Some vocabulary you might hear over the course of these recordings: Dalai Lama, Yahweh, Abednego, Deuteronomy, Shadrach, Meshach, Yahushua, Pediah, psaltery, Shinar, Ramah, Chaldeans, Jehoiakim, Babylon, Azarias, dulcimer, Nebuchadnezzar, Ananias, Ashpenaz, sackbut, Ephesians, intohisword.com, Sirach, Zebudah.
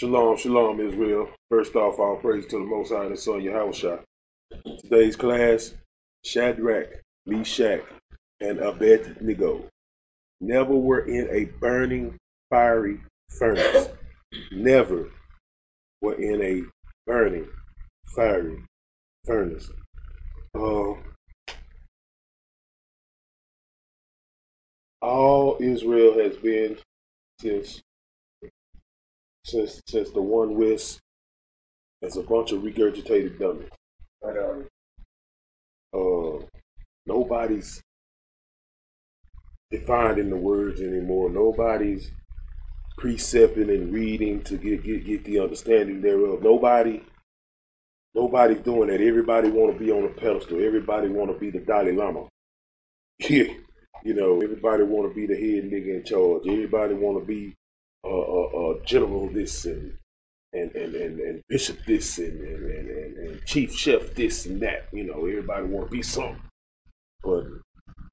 Shalom, shalom, Israel. First off, all praise to the Most High and His Son, Yahweh. Today's class, Shadrach, Meshach, and Abednego never were in a burning, fiery furnace. Never were in a burning, fiery furnace. All Israel has been since the one West as a bunch of regurgitated dummies. Nobody's defined in the words anymore. Nobody's precepting and reading to get the understanding thereof. Nobody's doing that. Everybody want to be on a pedestal. Everybody want to be the Dalai Lama. You know, everybody want to be the head nigga in charge. Everybody want to be general this and bishop this and chief chef this and that. You know, everybody want to be something, but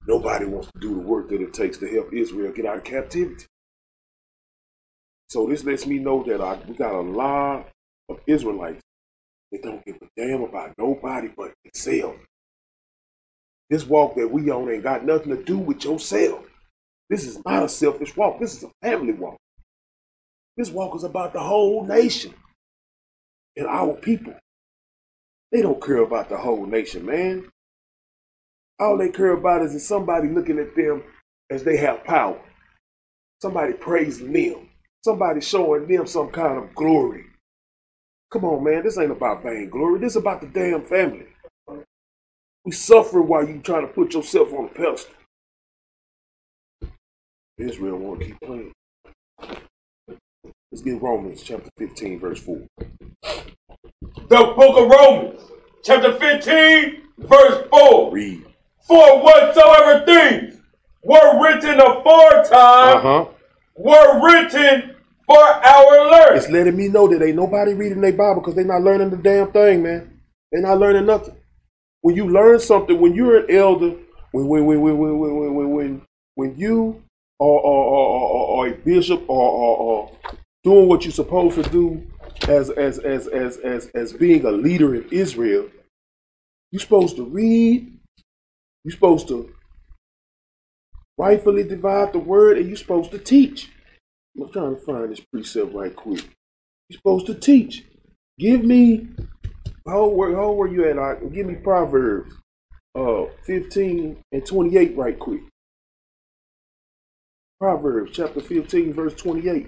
nobody wants to do the work that it takes to help Israel get out of captivity. So this lets me know that we got a lot of Israelites that don't give a damn about nobody but themselves. This walk that we on ain't got nothing to do with yourself. This is not a selfish walk. This is a family walk. This walk is about the whole nation and our people. They don't care about the whole nation, man. All they care about is somebody looking at them as they have power. Somebody praising them. Somebody showing them some kind of glory. Come on, man. This ain't about vainglory. This is about the damn family. We suffer while you trying to put yourself on a pedestal. Israel won't keep playing. Let's get Romans chapter 15, verse 4. The book of Romans, chapter 15, verse 4. Read. For whatsoever things were written aforetime were written for our learning. It's letting me know that ain't nobody reading their Bible because they're not learning the damn thing, man. They're not learning nothing. When you learn something, when you're an elder, when you are a bishop or doing what you're supposed to do as being a leader in Israel, you're supposed to read, you're supposed to rightfully divide the word, and you're supposed to teach. I'm trying to find this precept right quick. You're supposed to teach. Give me, how were you at? Give me Proverbs 15 and 28 right quick. Proverbs chapter 15, verse 28.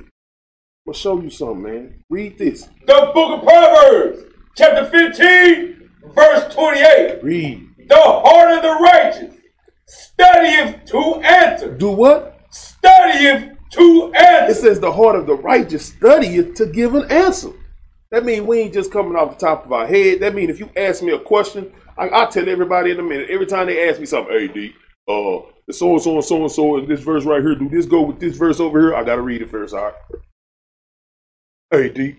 I'll show you something, man. Read this. The book of Proverbs, chapter 15, verse 28. Read. The heart of the righteous studieth to answer. Do what? Studieth to answer. It says the heart of the righteous studieth to give an answer. That means we ain't just coming off the top of our head. That means if you ask me a question, I'll tell everybody in a minute. Every time they ask me something, hey, D, so and so and so and so, and this verse right here, do this go with this verse over here? I gotta read it first, all right. Hey, D,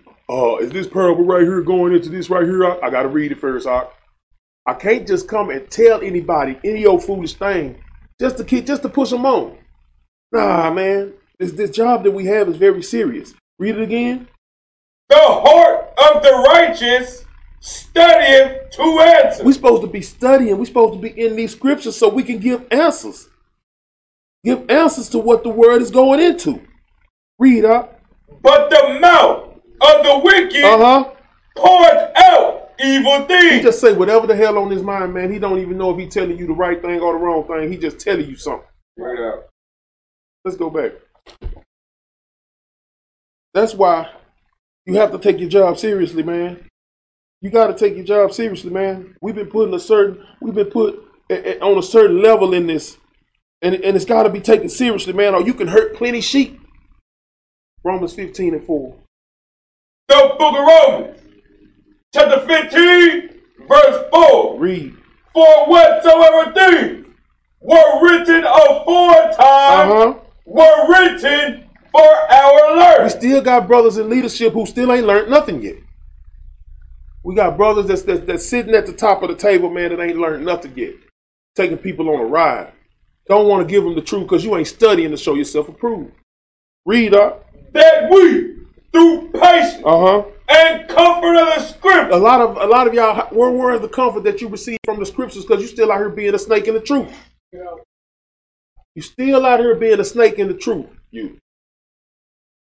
is this parable right here going into this right here? I gotta read it first, all right. I can't just come and tell anybody any old foolish thing just to push them on. Nah, man, this job that we have is very serious. Read it again. The heart of the righteous studying to answer. We're supposed to be studying. We're supposed to be in these scriptures so we can give answers. Give answers to what the word is going into. Read up. But the mouth of the wicked pours out evil things. He just say whatever the hell on his mind, man. He don't even know if he's telling you the right thing or the wrong thing. He just telling you something. Right up. Let's go back. That's why you have to take your job seriously, man. You got to take your job seriously, man. We've been put on a certain level in this, and it's got to be taken seriously, man, or you can hurt plenty sheep. Romans 15 and 4. The book of Romans, chapter 15, verse 4. Read. For whatsoever things were written aforetime were written for our learning. We still got brothers in leadership who still ain't learned nothing yet. We got brothers that's sitting at the top of the table, man, that ain't learned nothing yet. Taking people on a ride. Don't want to give them the truth because you ain't studying to show yourself approved. Read up. That we, through patience, faith and comfort of the scripture. A lot of y'all, where is the comfort that you receive from the scriptures? Because you still out here being a snake in the truth. Yeah. You still out here being a snake in the truth. You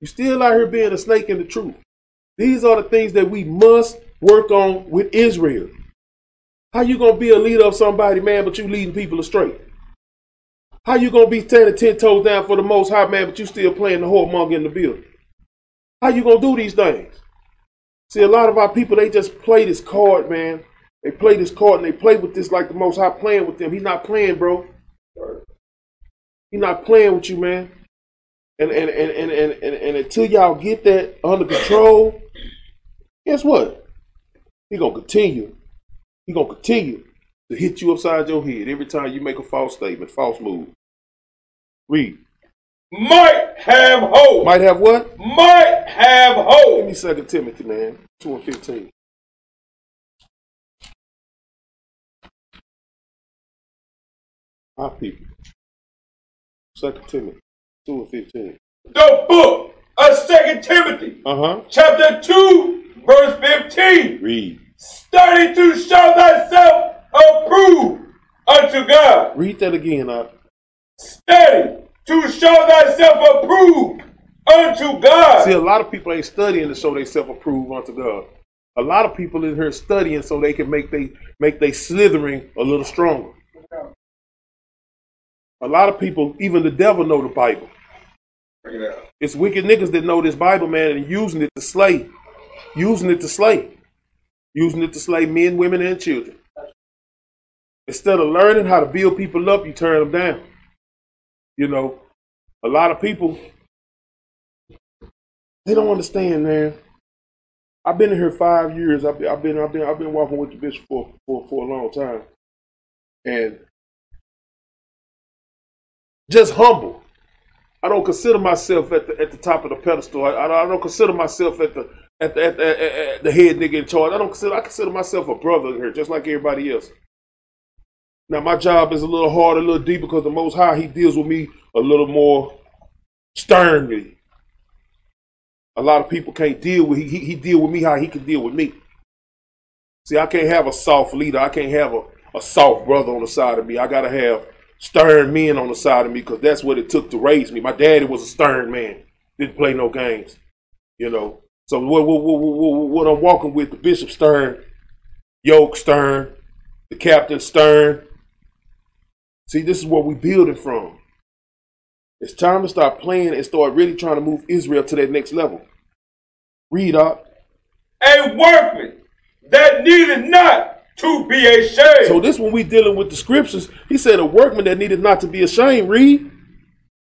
still out here being a snake in the truth. These are the things that we must work on with Israel. How you gonna be a leader of somebody, man, but you leading people astray? How you gonna be standing 10 toes down for the Most High, man, but you still playing the whoremonger in the building? How you gonna do these things? See, a lot of our people, they just play this card, man. They play this card and they play with this like the Most High playing with them. He's not playing, bro. He's not playing with you, man. And until y'all get that under control, guess what? He's gonna continue. He's going to continue to hit you upside your head every time you make a false statement, false move. Read. Might have hope. Might have what? Might have hope. Give me 2 Timothy, man, 2:15. Our people. 2 Timothy, 2:15. The book of 2 Timothy, chapter 2, verse 15. Read. Study to show thyself approved unto God. Read that again. Study to show thyself approved unto God. See, a lot of people ain't studying to show themselves approved unto God. A lot of people in here studying so they can make they slithering a little stronger. A lot of people, even the devil, know the Bible. It's wicked niggas that know this Bible, man, and using it to slay. Using it to slay. Using it to slay men, women, and children. Instead of learning how to build people up, you turn them down. You know, a lot of people, they don't understand, man. I've been in here 5 years. I've been walking with the bishop for a long time, and just humble. I don't consider myself at the top of the pedestal. I don't consider myself at the head nigga in charge. I consider myself a brother in here, just like everybody else. Now my job is a little harder, a little deeper, because the Most High, he deals with me a little more sternly. A lot of people can't deal with he deal with me how he can deal with me. See, I can't have a soft leader. I can't have a soft brother on the side of me. I gotta have stern men on the side of me, because that's what it took to raise me. My daddy was a stern man. Didn't play no games, you know. So what I'm walking with, the bishop stern, yoke stern, the captain stern. See, this is what we're building from. It's time to start playing and start really trying to move Israel to that next level. Read up. A workman that needed not to be ashamed. So this when we dealing with the scriptures, he said a workman that needed not to be ashamed. Read.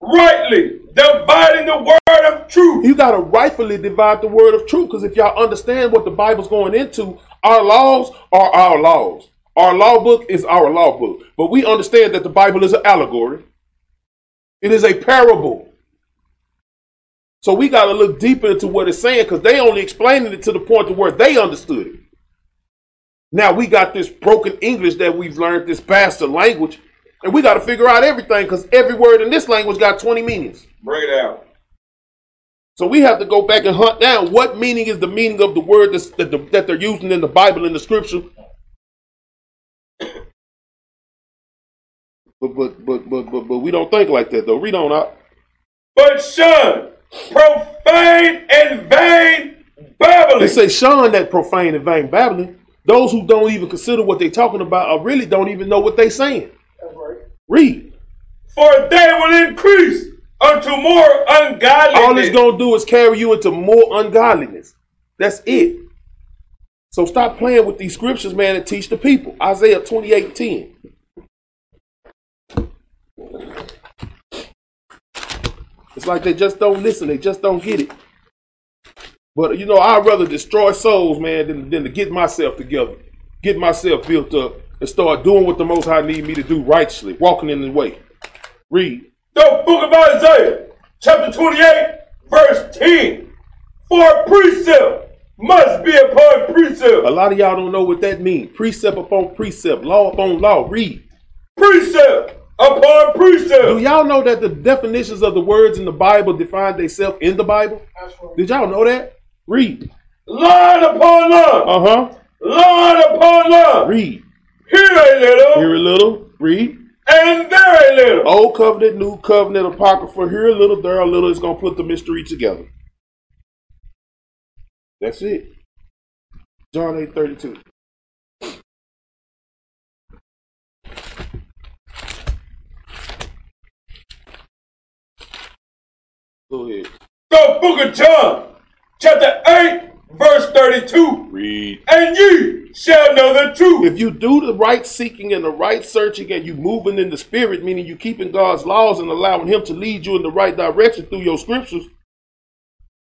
Rightly dividing the word of truth. You got to rightfully divide the word of truth, because if y'all understand what the Bible's going into, our laws are our laws. Our law book is our law book. But we understand that the Bible is an allegory. It is a parable. So we got to look deeper into what it's saying, because they only explaining it to the point to where they understood it. Now we got this broken English that we've learned, this bastard language, and we got to figure out everything, because every word in this language got 20 meanings. Bring it out. So we have to go back and hunt down what meaning is the meaning of the word that they're using in the Bible and the scripture. But we don't think like that, though. Read on out. But shun profane and vain babbling. They say shun that profane and vain babbling. Those who don't even consider what they're talking about or really don't even know what they're saying. Read. For they will increase unto more ungodliness. All it's going to do is carry you into more ungodliness. That's it. So stop playing with these scriptures, man, and teach the people. Isaiah 28:10. It's like they just don't listen. They just don't get it. But, you know, I'd rather destroy souls, man, than to get myself together, get myself built up, and start doing what the Most High need me to do righteously, walking in the way. Read. The book of Isaiah, chapter 28, verse 10. For precept must be upon precept. A lot of y'all don't know what that means. Precept upon precept, law upon law. Read. Precept upon precept. Do y'all know that the definitions of the words in the Bible define themselves in the Bible? Did y'all know that? Read. Line upon line. Line upon line. Read. Here a little. Here a little. Read. And there a little. Old covenant, new covenant, apocryphal. Here a little, there a little. It's going to put the mystery together. That's it. John 8:32. Go ahead. The book of John, chapter 8, verse 32. Read. And ye shall know the truth. If you do the right seeking and the right searching and you moving in the spirit, meaning you keeping God's laws and allowing him to lead you in the right direction through your scriptures,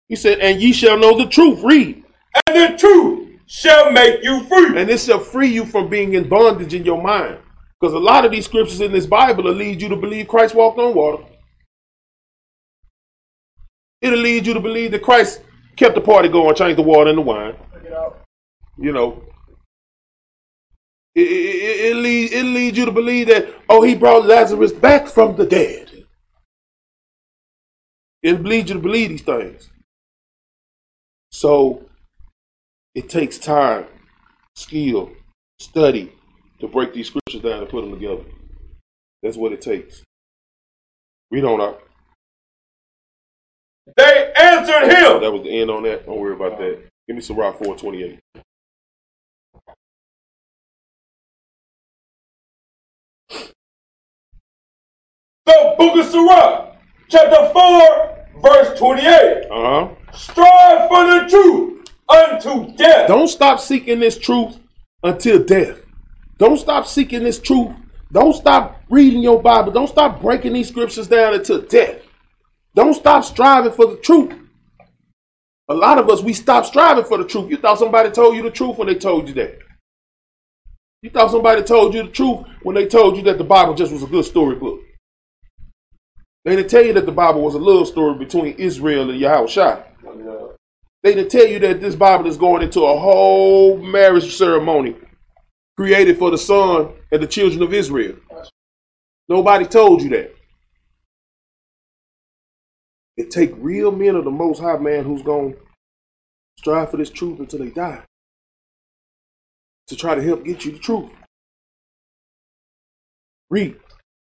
he said, and ye shall know the truth. Read. And the truth shall make you free. And it shall free you from being in bondage in your mind. Because a lot of these scriptures in this Bible will lead you to believe Christ walked on water. It'll lead you to believe that Christ kept the party going, changed the water and the wine. You know, it leads you to believe that, oh, he brought Lazarus back from the dead. It leads you to believe these things. So it takes time, skill, study to break these scriptures down and put them together. That's what it takes. We don't know. They answered him. That was the end on that. Don't worry about that. Give me Sirach 4:28. The book of Sirach, chapter 4, verse 28. Strive for the truth unto death. Don't stop seeking this truth until death. Don't stop seeking this truth. Don't stop reading your Bible. Don't stop breaking these scriptures down until death. Don't stop striving for the truth. A lot of us, we stop striving for the truth. You thought somebody told you the truth when they told you that. You thought somebody told you the truth when they told you that the Bible just was a good storybook. They didn't tell you that the Bible was a love story between Israel and Yahushua. They didn't tell you that this Bible is going into a whole marriage ceremony created for the son and the children of Israel. Nobody told you that. It take real men of the Most High, man, who's going to strive for this truth until they die to try to help get you the truth. Read.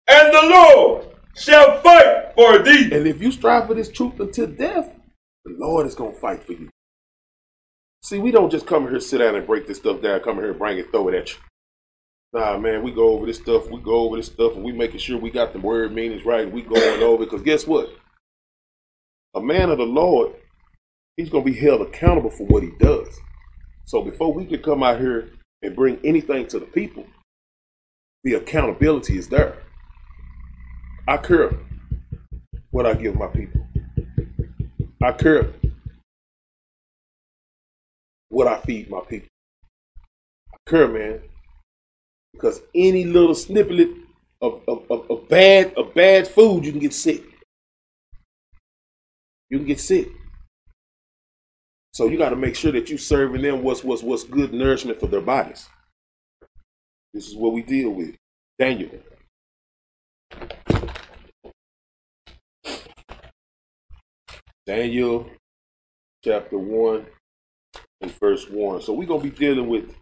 And the Lord shall fight for thee. And if you strive for this truth until death, the Lord is going to fight for you. See, we don't just come here, sit down and break this stuff down, come here, bring it, throw it at you. Nah, man, we go over this stuff, and we making sure we got the word meanings right, and we going over it, because guess what? A man of the Lord, he's going to be held accountable for what he does. So before we can come out here and bring anything to the people, the accountability is there. I care what I give my people. I care what I feed my people. I care, man, because any little snippet of bad food, you can get sick. You can get sick. So you got to make sure that you're serving them what's good nourishment for their bodies. This is what we deal with. Daniel. Daniel chapter 1 and verse 1. So we're going to be dealing with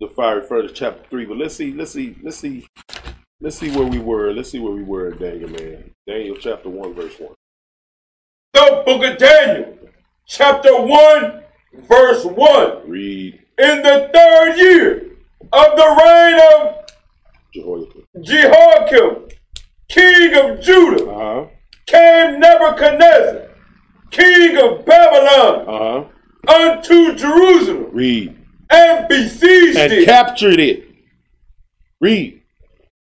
the fiery furnace chapter 3. But let's see where we were. Let's see where we were in Daniel, man. Daniel chapter 1, verse 1. The book of Daniel, chapter 1, verse 1. Read. In the third year of the reign of Jehoiakim, king of Judah, came Nebuchadnezzar, king of Babylon, unto Jerusalem. Read. And besieged it. And captured it. Read.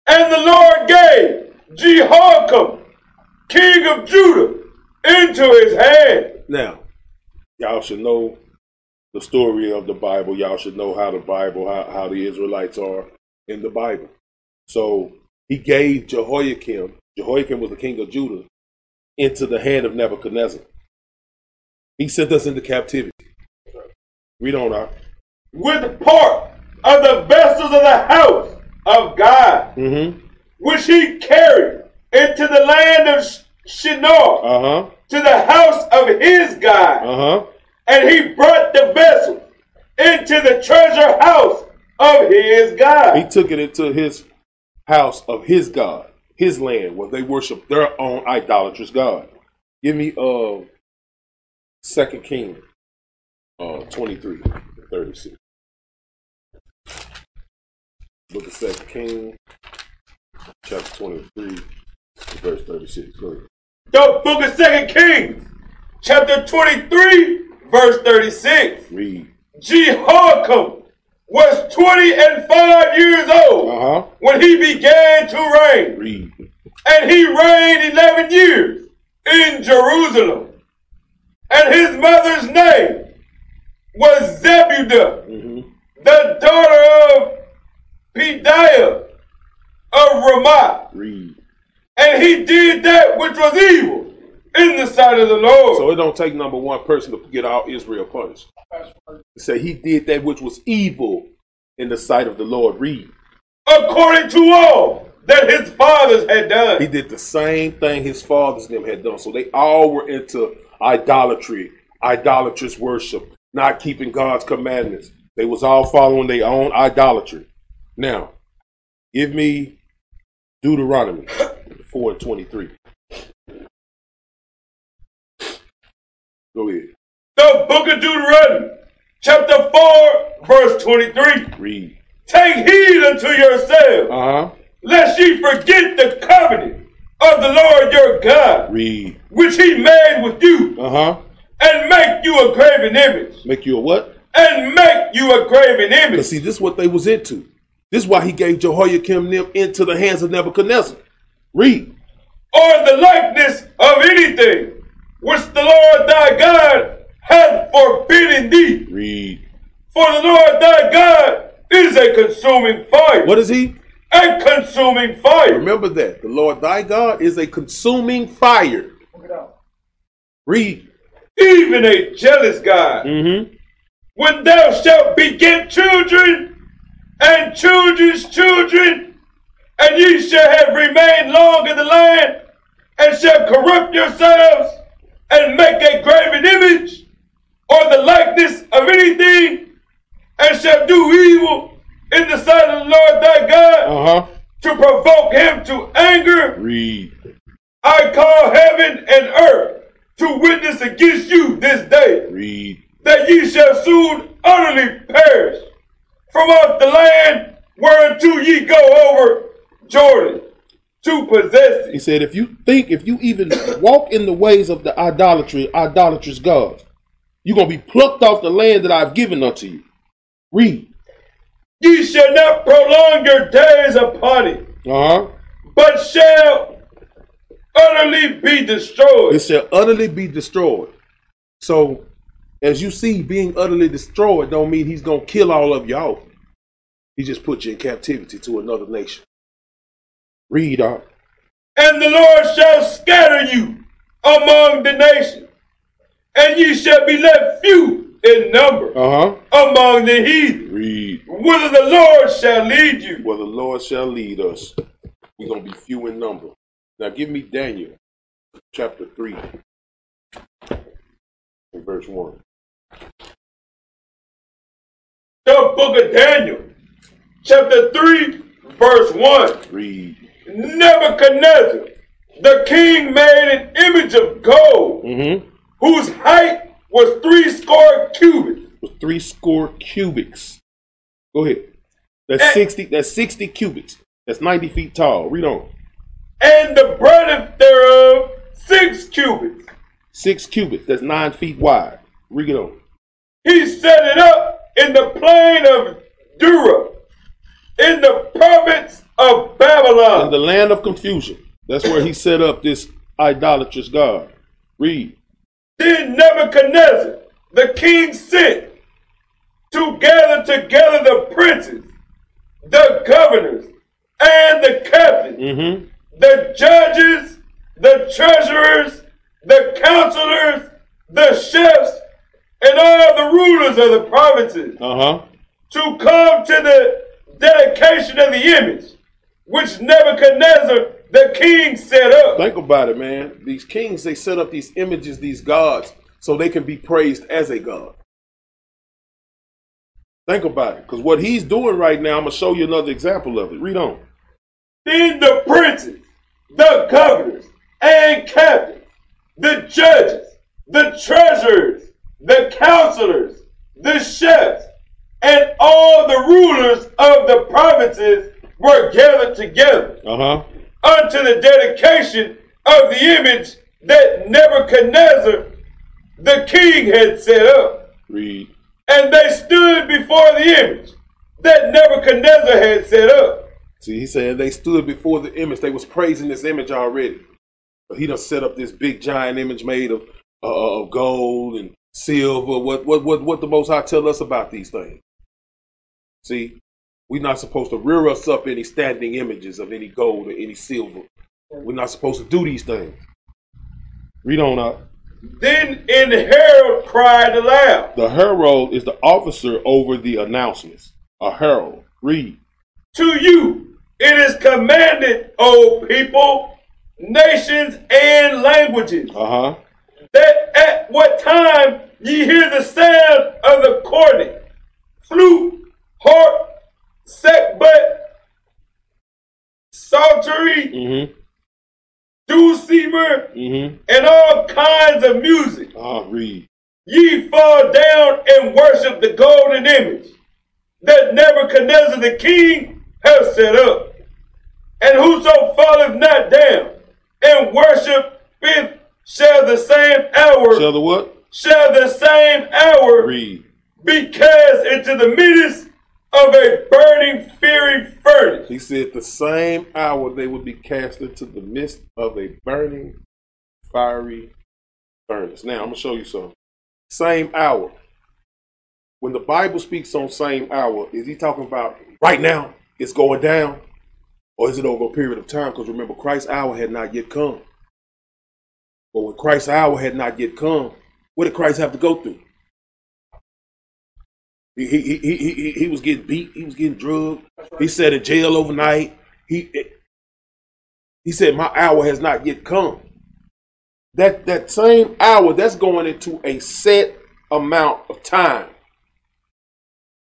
And the Lord gave Jehoiakim, king of Judah, into his hand. Now, y'all should know the story of the Bible. Y'all should know how the Bible, how the Israelites are in the Bible. So he gave Jehoiakim, Jehoiakim was the king of Judah, into the hand of Nebuchadnezzar. He sent us into captivity. Read on out. With part of the vessels of the house of God, which he carried into the land of Shinar, to the house of his God, and he brought the vessel into the treasure house of his God. He took it into his house of his God, his land, where they worship their own idolatrous God. Give me 2 Kings 23:36. Book of 2 Kings, chapter 23, verse 36. Go ahead. The book of 2 Kings, chapter 23, verse 36. Read. Jehoiakim was 25 years old when he began to reign. Read. And he reigned 11 years in Jerusalem. And his mother's name was Zebudah, the daughter of Pediah of Ramah. Read. And he did that which was evil in the sight of the Lord. So it don't take number one person to get all Israel punished. Say he did that which was evil in the sight of the Lord. Read. According to all that his fathers had done. He did the same thing his fathers them had done. So they all were into idolatry, idolatrous worship, not keeping God's commandments. They was all following their own idolatry. Now, give me Deuteronomy 4:23. Go ahead. The book of Deuteronomy, chapter 4, verse 23. Read. Take heed unto yourselves, lest ye forget the covenant of the Lord your God, read, which he made with you, and make you a graven image. Make you a what? And make you a graven image. But see, this is what they was into. This is why he gave Jehoiakim them into the hands of Nebuchadnezzar. Read. Or the likeness of anything which the Lord thy God hath forbidden thee. Read. For the Lord thy God is a consuming fire. What is he? A consuming fire. Remember that. The Lord thy God is a consuming fire. Read. Even a jealous God. When thou shalt beget children, and children's children, and ye shall have remained long in the land, and shall corrupt yourselves, and make a graven image, or the likeness of anything, and shall do evil in the sight of the Lord thy God, to provoke him to anger. Read. I call heaven and earth to witness against you this day. Read. That ye shall soon utterly perish from off the land whereunto ye go over Jordan to possess it. He said, if you even walk in the ways of the idolatrous God, you're going to be plucked off the land that I've given unto you. Read. Ye shall not prolong your days upon it, but shall utterly be destroyed. It shall utterly be destroyed. So, as you see, being utterly destroyed don't mean he's going to kill all of y'all. He just put you in captivity to another nation. Read on. And the Lord shall scatter you among the nations, and ye shall be left few in number among the heathen. Read. Whither the Lord shall lead you. Whither the Lord shall lead us. We're going to be few in number. Now give me Daniel chapter 3 and verse 1. The book of Daniel, chapter 3, verse 1. Read. Nebuchadnezzar, the king, made an image of gold, whose height was 3 score cubits. 3 score cubits. Go ahead. That's 60 cubits. That's 90 feet tall. Read on. And the breadth thereof 6 cubits. 6 cubits. That's 9 feet wide. Read it on. He set it up in the plain of Dura, in the province of Babylon. In the land of confusion. That's where he set up this idolatrous God. Read. Then Nebuchadnezzar, the king, sent to gather together the princes, the governors, and the captains, the judges, the treasurers, the counselors, the chefs, and all the rulers of the provinces to come to the dedication of the image which Nebuchadnezzar the king set up. Think about it, man. These kings, they set up these images, these gods, so they can be praised as a God. Think about it, because what he's doing right now, I'm going to show you another example of it. Read on. Then the princes, the governors, and captains, the judges, the treasurers, the counselors, the chefs, and all the rulers of the provinces were gathered together unto the dedication of the image that Nebuchadnezzar the king had set up. Read. And they stood before the image that Nebuchadnezzar had set up. See, he said they stood before the image. They was praising this image already. But he done set up this big giant image made of gold and silver. What the Most High tell us about these things? See, we're not supposed to rear us up any standing images of any gold or any silver. We're not supposed to do these things. Read on up. Then an herald cried aloud. The herald is the officer over the announcements. A herald. Read. To you it is commanded, O people, nations, and languages, that at what time ye hear the sound of the cornet, flute, harp, sackbut, psaltery, dulcimer, and all kinds of music. Read. Ye fall down and worship the golden image that Nebuchadnezzar the king hath set up. And whoso falleth not down and worshipeth shall the same hour Read. Be cast into the midst of a burning fiery furnace. He said the same hour they would be cast into the midst of a burning fiery furnace. Now I'm going to show you something. Same hour. When the Bible speaks on same hour, is he talking about right now it's going down? Or is it over a period of time? Because remember, Christ's hour had not yet come. But when Christ's hour had not yet come, what did Christ have to go through? He was getting beat. He was getting drugged. He sat in jail overnight. He said, my hour has not yet come. That same hour, that's going into a set amount of time.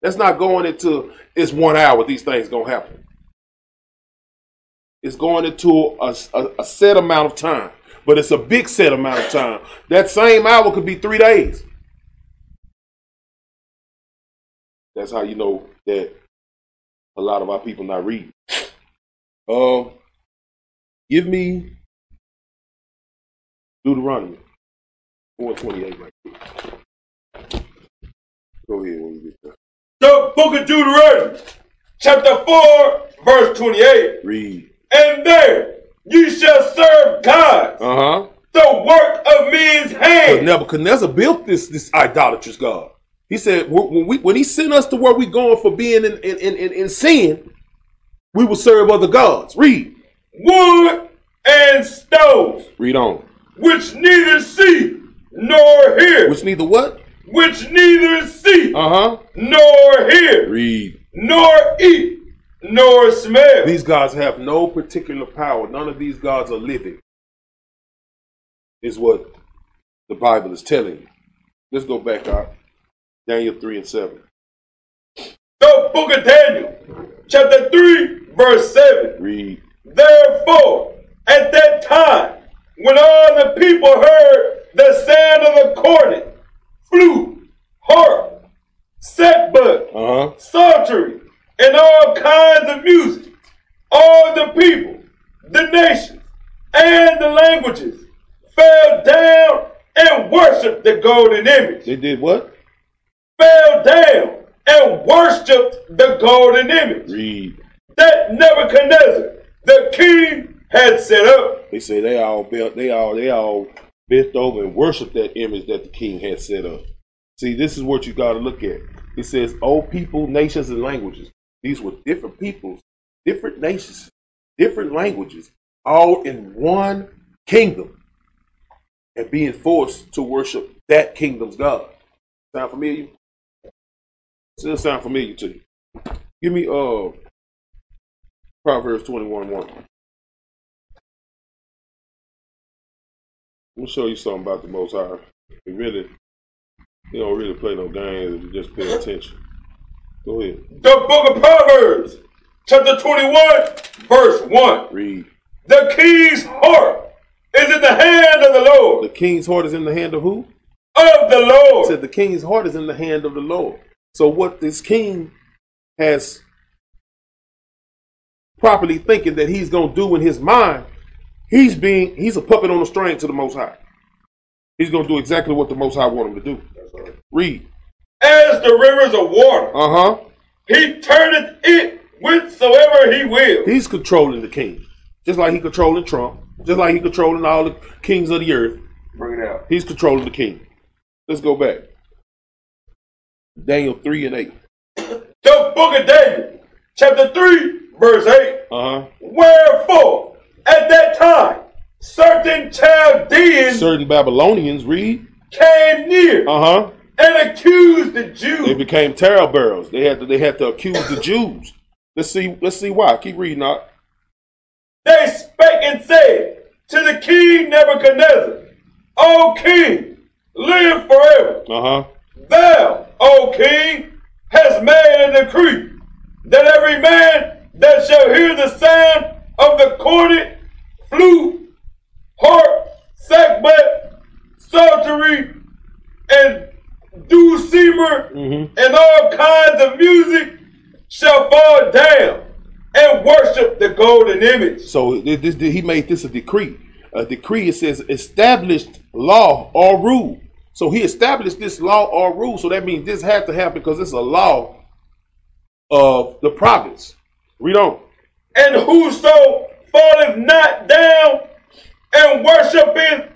That's not going into, it's 1 hour, these things going to happen. It's going into a set amount of time, but it's a big set amount of time. That same hour could be 3 days. That's how you know that a lot of our people not reading. Give me Deuteronomy 4:28 right here. Go ahead when you get done. The book of Deuteronomy, chapter 4, verse 28. Read. And there you shall serve God, the work of men's hands. But Nebuchadnezzar built this idolatrous God. He said, when he sent us to where we going for being in sin, we will serve other gods. Read. Wood and stone. Read on. Which neither see nor hear. Which neither what? Which neither see nor hear. Read. Nor eat nor smell. These gods have no particular power. None of these gods are living, is what the Bible is telling you. Let's go back out. Daniel 3:7. The book of Daniel, chapter 3, verse 7. Read. Therefore, at that time, when all the people heard the sound of the cornet, flute, harp, sackbut, psaltery, and all kinds of music, all the people, the nations, and the languages fell down and worshipped the golden image. They did what? Fell down and worshipped the golden image. Read. That Nebuchadnezzar the king had set up. They say they all bent over and worshipped that image that the king had set up. See, this is what you got to look at. It says, "O people, nations, and languages." These were different peoples, different nations, different languages, all in one kingdom, and being forced to worship that kingdom's God. Sound familiar? Still sound familiar to you. Give me Proverbs 21:1. I'm gonna show you something about the Most High It really, you don't really play no games if you just pay attention. Go ahead. The book of Proverbs, chapter 21, verse 1. Read. The king's heart is in the hand of the Lord. The king's heart is in the hand of who? Of the Lord. It said the king's heart is in the hand of the Lord. So what this king has properly thinking that he's going to do in his mind, he's a puppet on a string to the Most High. He's going to do exactly what the Most High want him to do. That's right. Read. As the rivers of water, he turneth it whensoever he will. He's controlling the king. Just like he controlling Trump. Just like he controlling all the kings of the earth. Bring it out. He's controlling the king. Let's go back. Daniel 3 and 8. The book of Daniel, chapter 3, verse 8. Wherefore, at that time, certain Chaldeans, certain Babylonians, read, came near and accused the Jews. They became talebearers. They had to accuse the Jews. Let's see why. Keep reading out. They spake and said to the king Nebuchadnezzar, O king, live forever. Thou, O king, hast made a decree that every man that shall hear the sound of the cornet, flute, harp, sackbut, psaltery, and dulcimer, and all kinds of music shall fall down and worship the golden image. So he made this a decree. A decree, it says, established law or rule. So he established this law or rule. So that means this had to happen because it's a law of the province. Read on. And whoso falleth not down and worshipeth,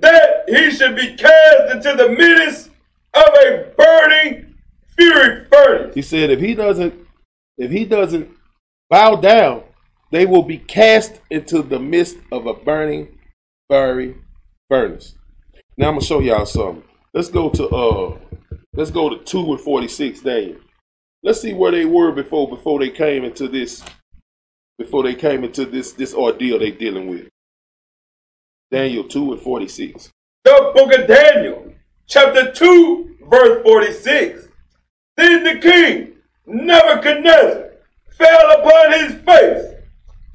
that he should be cast into the midst of a burning fury furnace. He said, if he doesn't bow down, they will be cast into the midst of a burning fiery furnace. Now I'm gonna show y'all something. Let's go to 2:46, Daniel. Let's see where they were before they came into this, this ordeal they dealing with. Daniel 2:46. The book of Daniel, chapter 2, verse 46. Then the king Nebuchadnezzar fell upon his face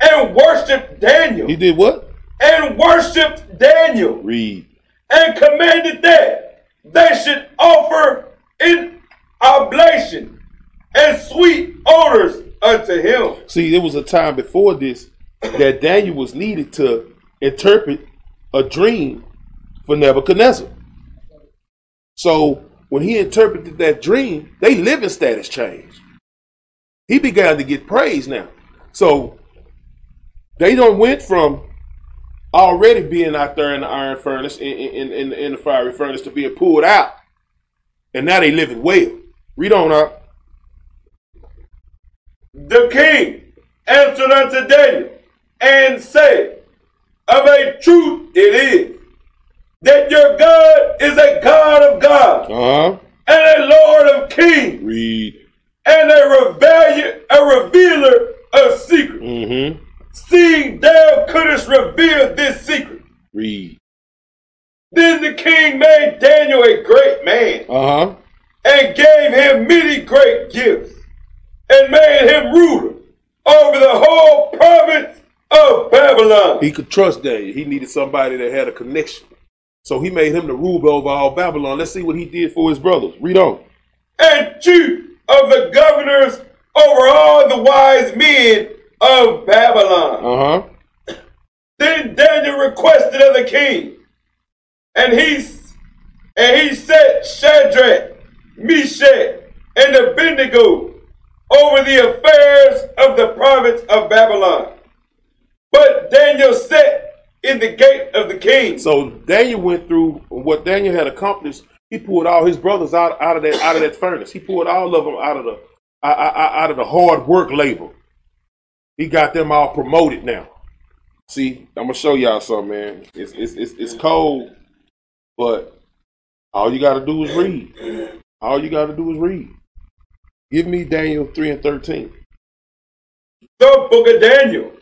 and worshipped Daniel. He did what? And worshipped Daniel. Read. And commanded that they should offer in oblation and sweet odors unto him. See, there was a time before this that Daniel was needed to interpret a dream for Nebuchadnezzar. So when he interpreted that dream, they living status changed. He began to get praise now. So they done went from already being out there in the iron furnace, in the fiery furnace, to being pulled out. And now they living well. Read on up. The king answered unto Daniel and said, of a truth it is, that your God is a God of gods, and a Lord of kings. Read. And a revealer of secrets. Seeing thou couldst reveal this secret. Read. Then the king made Daniel a great man, and gave him many great gifts, and made him ruler over the whole province of Babylon. He could trust Daniel. He needed somebody that had a connection. So he made him the ruler over all Babylon. Let's see what he did for his brothers. Read on. And chief of the governors over all the wise men of Babylon. Then Daniel requested of the king, and he set Shadrach, Meshach, and Abednego over the affairs of the province of Babylon. But Daniel sat in the gate of the king. So Daniel went through what Daniel had accomplished. He pulled all his brothers out of that furnace. He pulled all of them out of the hard work labor. He got them all promoted now. See, I'm gonna show y'all something, man. It's cold, but all you gotta do is read. All you gotta do is read. Give me Daniel 3:13. The book of Daniel,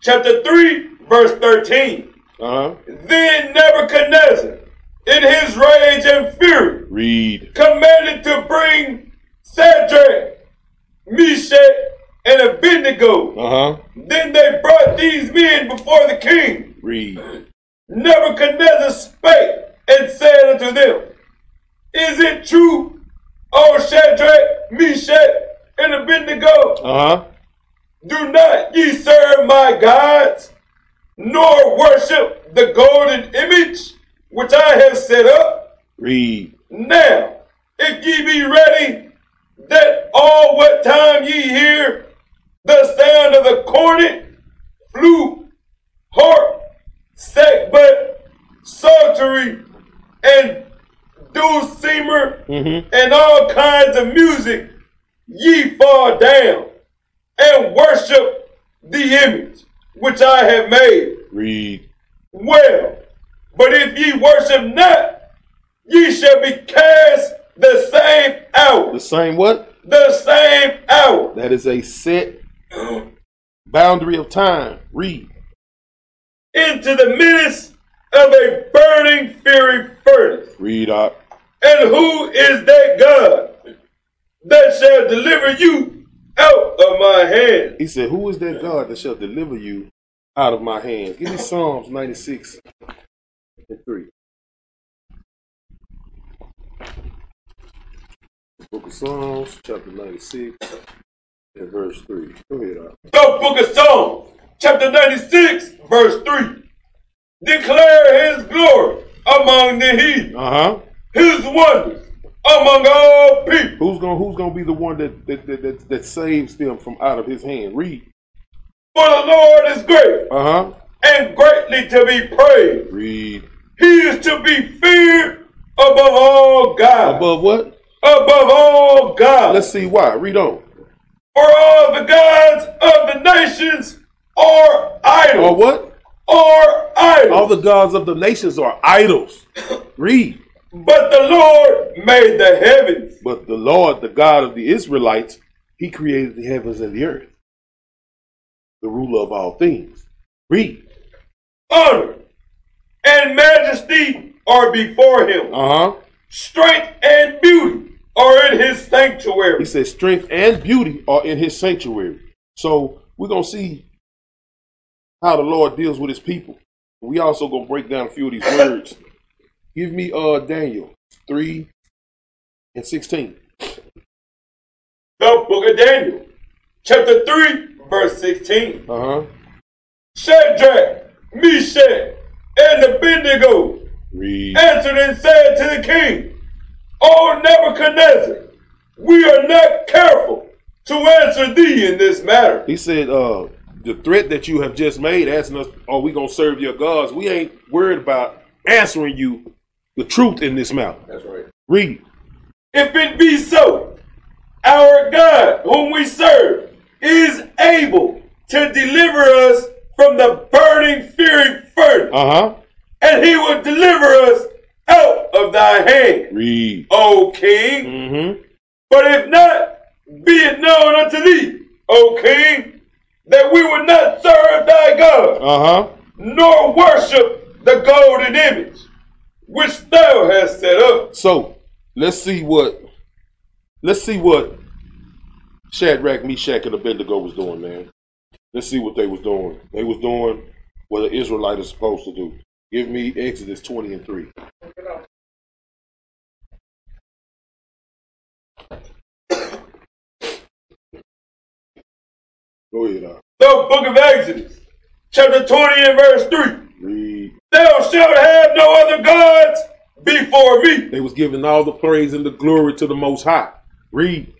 chapter 3, verse 13. Then Nebuchadnezzar, in his rage and fury, commanded to bring Shadrach, Meshach, and Abednego. Then they brought these men before the king. Nebuchadnezzar spake and said unto them, Is it true, O Shadrach, Meshach, and Abednego? Do not ye serve my gods, nor worship the golden image which I have set up. Now, if ye be ready, that all what time ye hear the sound of the cornet, flute, harp, sackbut, psaltery, and dulcimer, and all kinds of music, ye fall down and worship the image which I have made. Well, but if ye worship not, ye shall be cast the same hour. The same what? The same hour. That is a set boundary of time. Into the midst of a burning fiery furnace. And who is that God that shall deliver you out of my hand? He said, who is that God that shall deliver you out of my hand? Give me Psalms 96 and 3. Book of Psalms, chapter 96, and verse 3. Go ahead, Al. The book of Psalms, chapter 96, verse 3. Declare his glory among the heathen, his wonders among all people. Who's gonna be the one that saves them from out of his hand? Read. For the Lord is great, and greatly to be praised. Read. He is to be feared above all gods. Above what? Above all gods. Let's see why. Read on. For all the gods of the nations are idols. Or what? Are idols. All the gods of the nations are idols. Read. But the Lord made the heavens. But the Lord, the God of the Israelites, he created the heavens and the earth, the ruler of all things. Read. Honor and majesty are before him. Strength and beauty are in his sanctuary. He says strength and beauty are in his sanctuary. So we're going to see how the Lord deals with his people. We also going to break down a few of these words. Give me Daniel 3 and 16. The book of Daniel, chapter 3, verse 16. Shadrach, Meshach, and Abednego answered and said to the king, O Nebuchadnezzar, we are not careful to answer thee in this matter. He said, the threat that you have just made, asking us, are we going to serve your gods? We ain't worried about answering you the truth in this matter. That's right. Read. If it be so, our God, whom we serve, is able to deliver us from the burning fiery furnace. And he will deliver us out of thy hand, O king. But if not, be it known unto thee, O king, that we will not serve thy God, nor worship the golden image which thou hast set up. So let's see what Shadrach, Meshach, and Abednego was doing, man. Let's see what they was doing. They was doing what an Israelite is supposed to do. Give me Exodus 20 and 3. Go ahead, Al. The book of Exodus, chapter 20 and verse 3. Read. Thou shalt have no other gods before me. They was giving all the praise and the glory to the Most High. Read.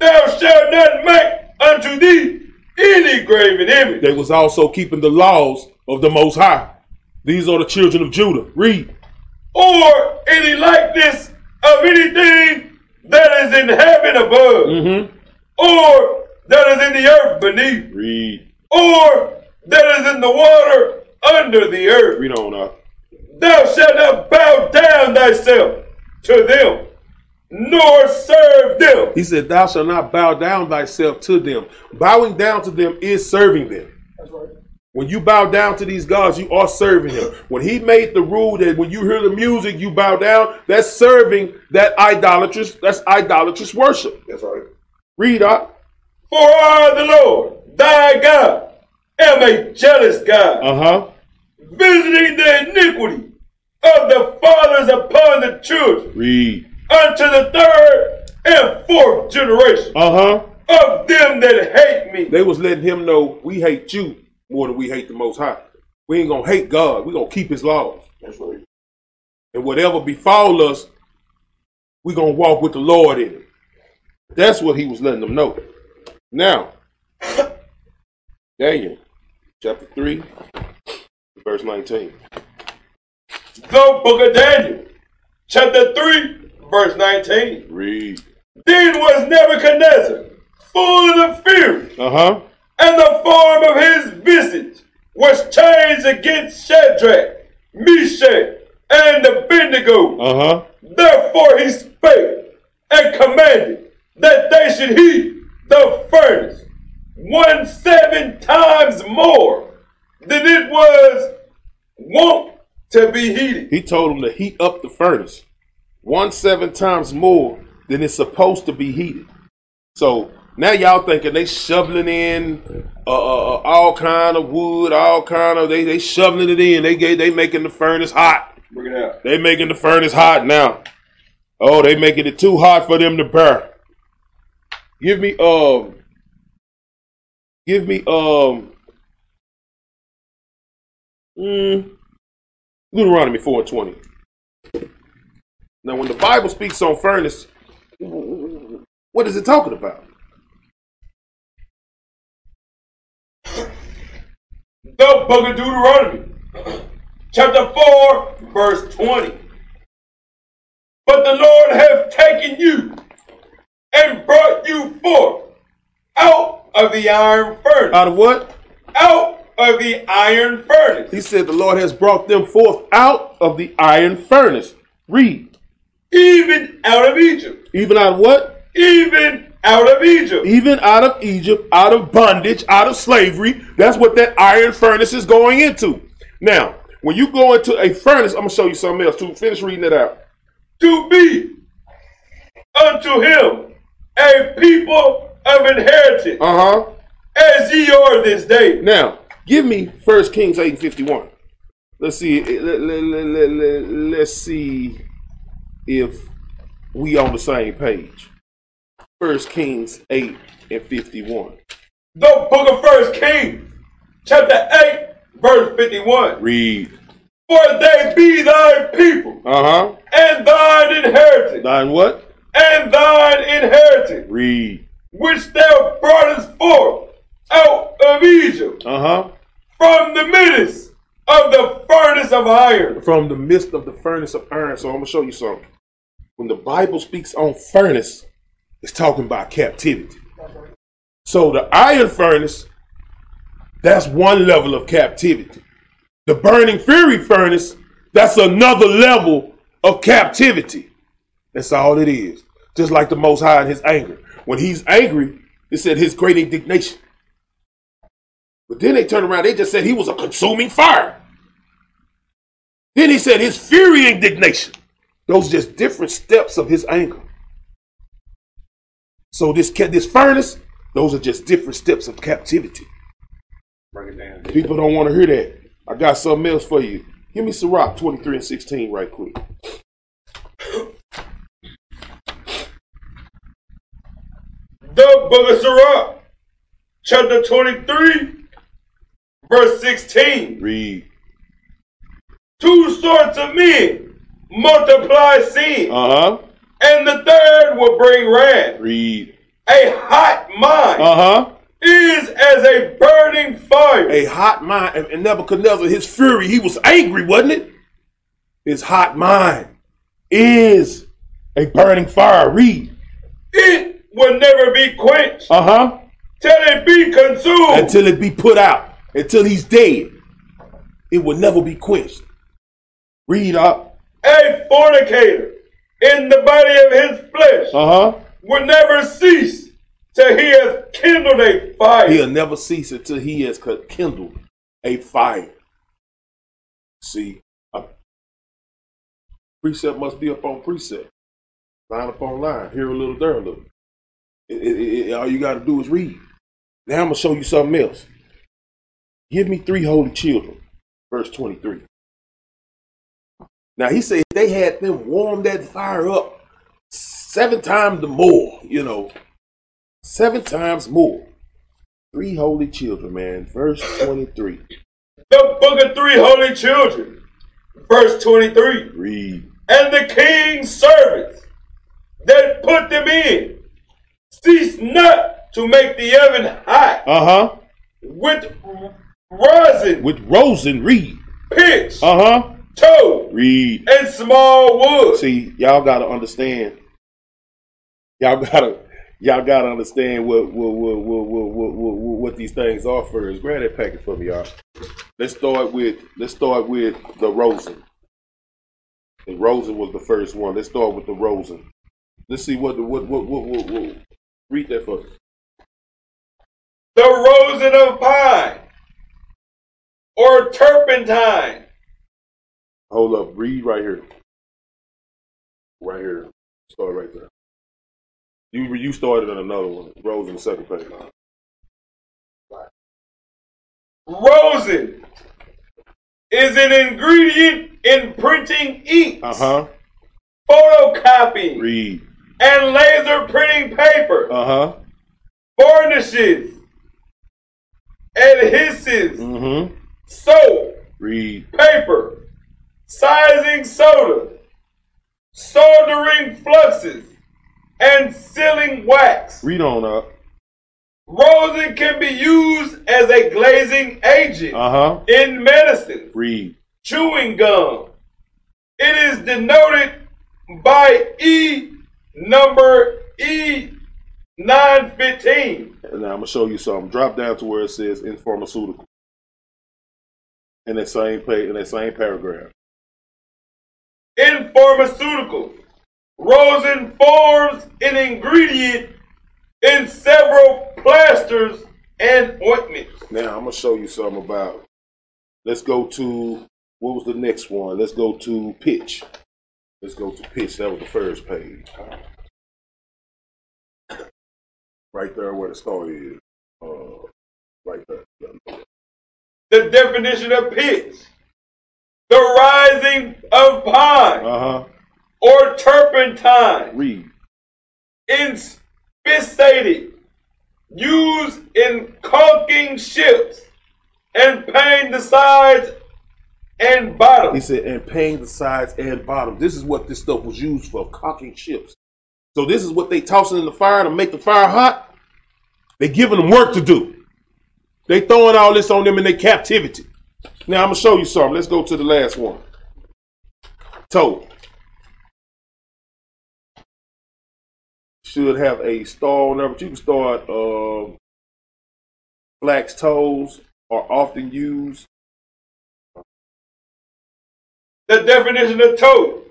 Thou shalt not make unto thee any graven image. They was also keeping the laws of the Most High. These are the children of Judah. Read. Or any likeness of anything that is in heaven above, or that is in the earth beneath, or that is in the water under the earth. Read on up. Thou shalt not bow down thyself to them, nor serve them. He said, thou shalt not bow down thyself to them. Bowing down to them is serving them. That's right. When you bow down to these gods, you are serving him. When he made the rule that when you hear the music, you bow down, that's serving that idolatrous worship. That's right. Read up. For I, the Lord, thy God, am a jealous God, visiting the iniquity of the fathers upon the children, unto the third and fourth generation of them that hate me. They was letting him know, we hate you more than we hate the Most High. We ain't going to hate God. We're going to keep his laws. That's right. And whatever befall us, we're going to walk with the Lord in it. That's what he was letting them know. Now, Daniel, chapter 3, verse 19. The book of Daniel, chapter 3, verse 19. Read. Then was Nebuchadnezzar full of fury. And the form of his visage was changed against Shadrach, Meshach, and Abednego. Therefore he spake and commanded that they should heat the furnace 17 times more than it was wont to be heated. He told them to heat up the furnace 17 times more than it's supposed to be heated. So now y'all thinking they shoveling in all kind of wood, all kind of they shoveling it in. They making the furnace hot. Bring it out. They making the furnace hot now. Oh, they making it too hot for them to burn. Give me Deuteronomy 4:20. Now, when the Bible speaks on furnace, what is it talking about? The book of Deuteronomy, chapter 4, verse 20. But the Lord hath taken you and brought you forth out of the iron furnace. Out of what? Out of the iron furnace. He said the Lord has brought them forth out of the iron furnace. Read. Even out of Egypt. Even out of what? Even out of Egypt. Even out of Egypt, out of bondage, out of slavery. That's what that iron furnace is going into. Now, when you go into a furnace, I'm going to show you something else too. Finish reading it out. To be unto him a people of inheritance, as ye are this day. Now, give me 1 Kings 8:51. Let's see. Let's see if we on the same page. 1 Kings 8:51. The book of 1 Kings, chapter 8, verse 51. Read. For they be thy people, and thine inheritance. Thine what? And thine inheritance. Read. Which thou broughtest forth out of Egypt, from the midst of the furnace of iron. From the midst of the furnace of iron. So I'm going to show you something. When the Bible speaks on furnace, it's talking about captivity. So the iron furnace, that's one level of captivity. The burning fury furnace, that's another level of captivity. That's all it is. Just like the Most High in his anger. When he's angry, it said his great indignation. But then they turned around, they just said he was a consuming fire. Then he said his fury indignation. Those are just different steps of his anger. So this furnace, those are just different steps of captivity. Bring it down. People don't want to hear that. I got something else for you. Give me Sirach 23:16 right quick. The book of Sirach, chapter 23, verse 16. Read. Two sorts of men multiply sin. And the third will bring wrath. Read. A hot mind is as a burning fire. A hot mind. And Nebuchadnezzar, his fury, he was angry, wasn't it? His hot mind is a burning fire. Read. It will never be quenched. Till it be consumed. Until it be put out. Until he's dead. It will never be quenched. Read up. A fornicator in the body of his flesh will never cease till he has kindled a fire. He'll never cease until he has kindled a fire. See, a precept must be upon precept, line upon line, here a little, there a little. All you got to do is read. Now I'm going to show you something else. Give me 3 holy children, verse 23. Now he said they had them warm that fire up 7 times the more, you know, 7 times more. 3 holy children, man, verse 23. The book of 3 holy children, verse 23. Read. And the king's servants that put them in ceased not to make the oven hot. Uh-huh. With rosin. With rosin, read. Pitch. Uh-huh. Tow. Read. And small wood. See, y'all got to understand. Y'all gotta understand what these things are first. Grab that packet for me, y'all. Let's start with the rosin. The rosin was the first one. Let's start with the rosin. Let's see what. Read that for me. The rosin of pine or turpentine. Hold up. Read right here. Right here. Start right there. You started on another one. Rosin, the second page. Right. Rosin is an ingredient in printing inks, photocopying, read, and laser printing paper, varnishes, adhesives, soap, read, paper, sizing soda, soldering fluxes, and sealing wax. Read on up. Rosin can be used as a glazing agent in medicine. Read. Chewing gum. It is denoted by E number E915. Now I'm going to show you something. Drop down to where it says in pharmaceutical. In that same page, in that same paragraph. In pharmaceutical, rosin forms an ingredient in several plasters and ointments. Now, I'm going to show you something about, let's go to, what was the next one? Let's go to pitch. Let's go to pitch. That was the first page. Right there where the story is. Right there. The definition of pitch. The rising of pine. Or turpentine. Read. Inspissated. Used in caulking ships and paint the sides and bottom. He said, and paint the sides and bottom. This is what this stuff was used for, caulking ships. So this is what they tossing in the fire to make the fire hot. They giving them work to do. They throwing all this on them in their captivity. Now I'm going to show you something. Let's go to the last one. Toad. Should have a star number, but you can start flax toes are often used. The definition of toe.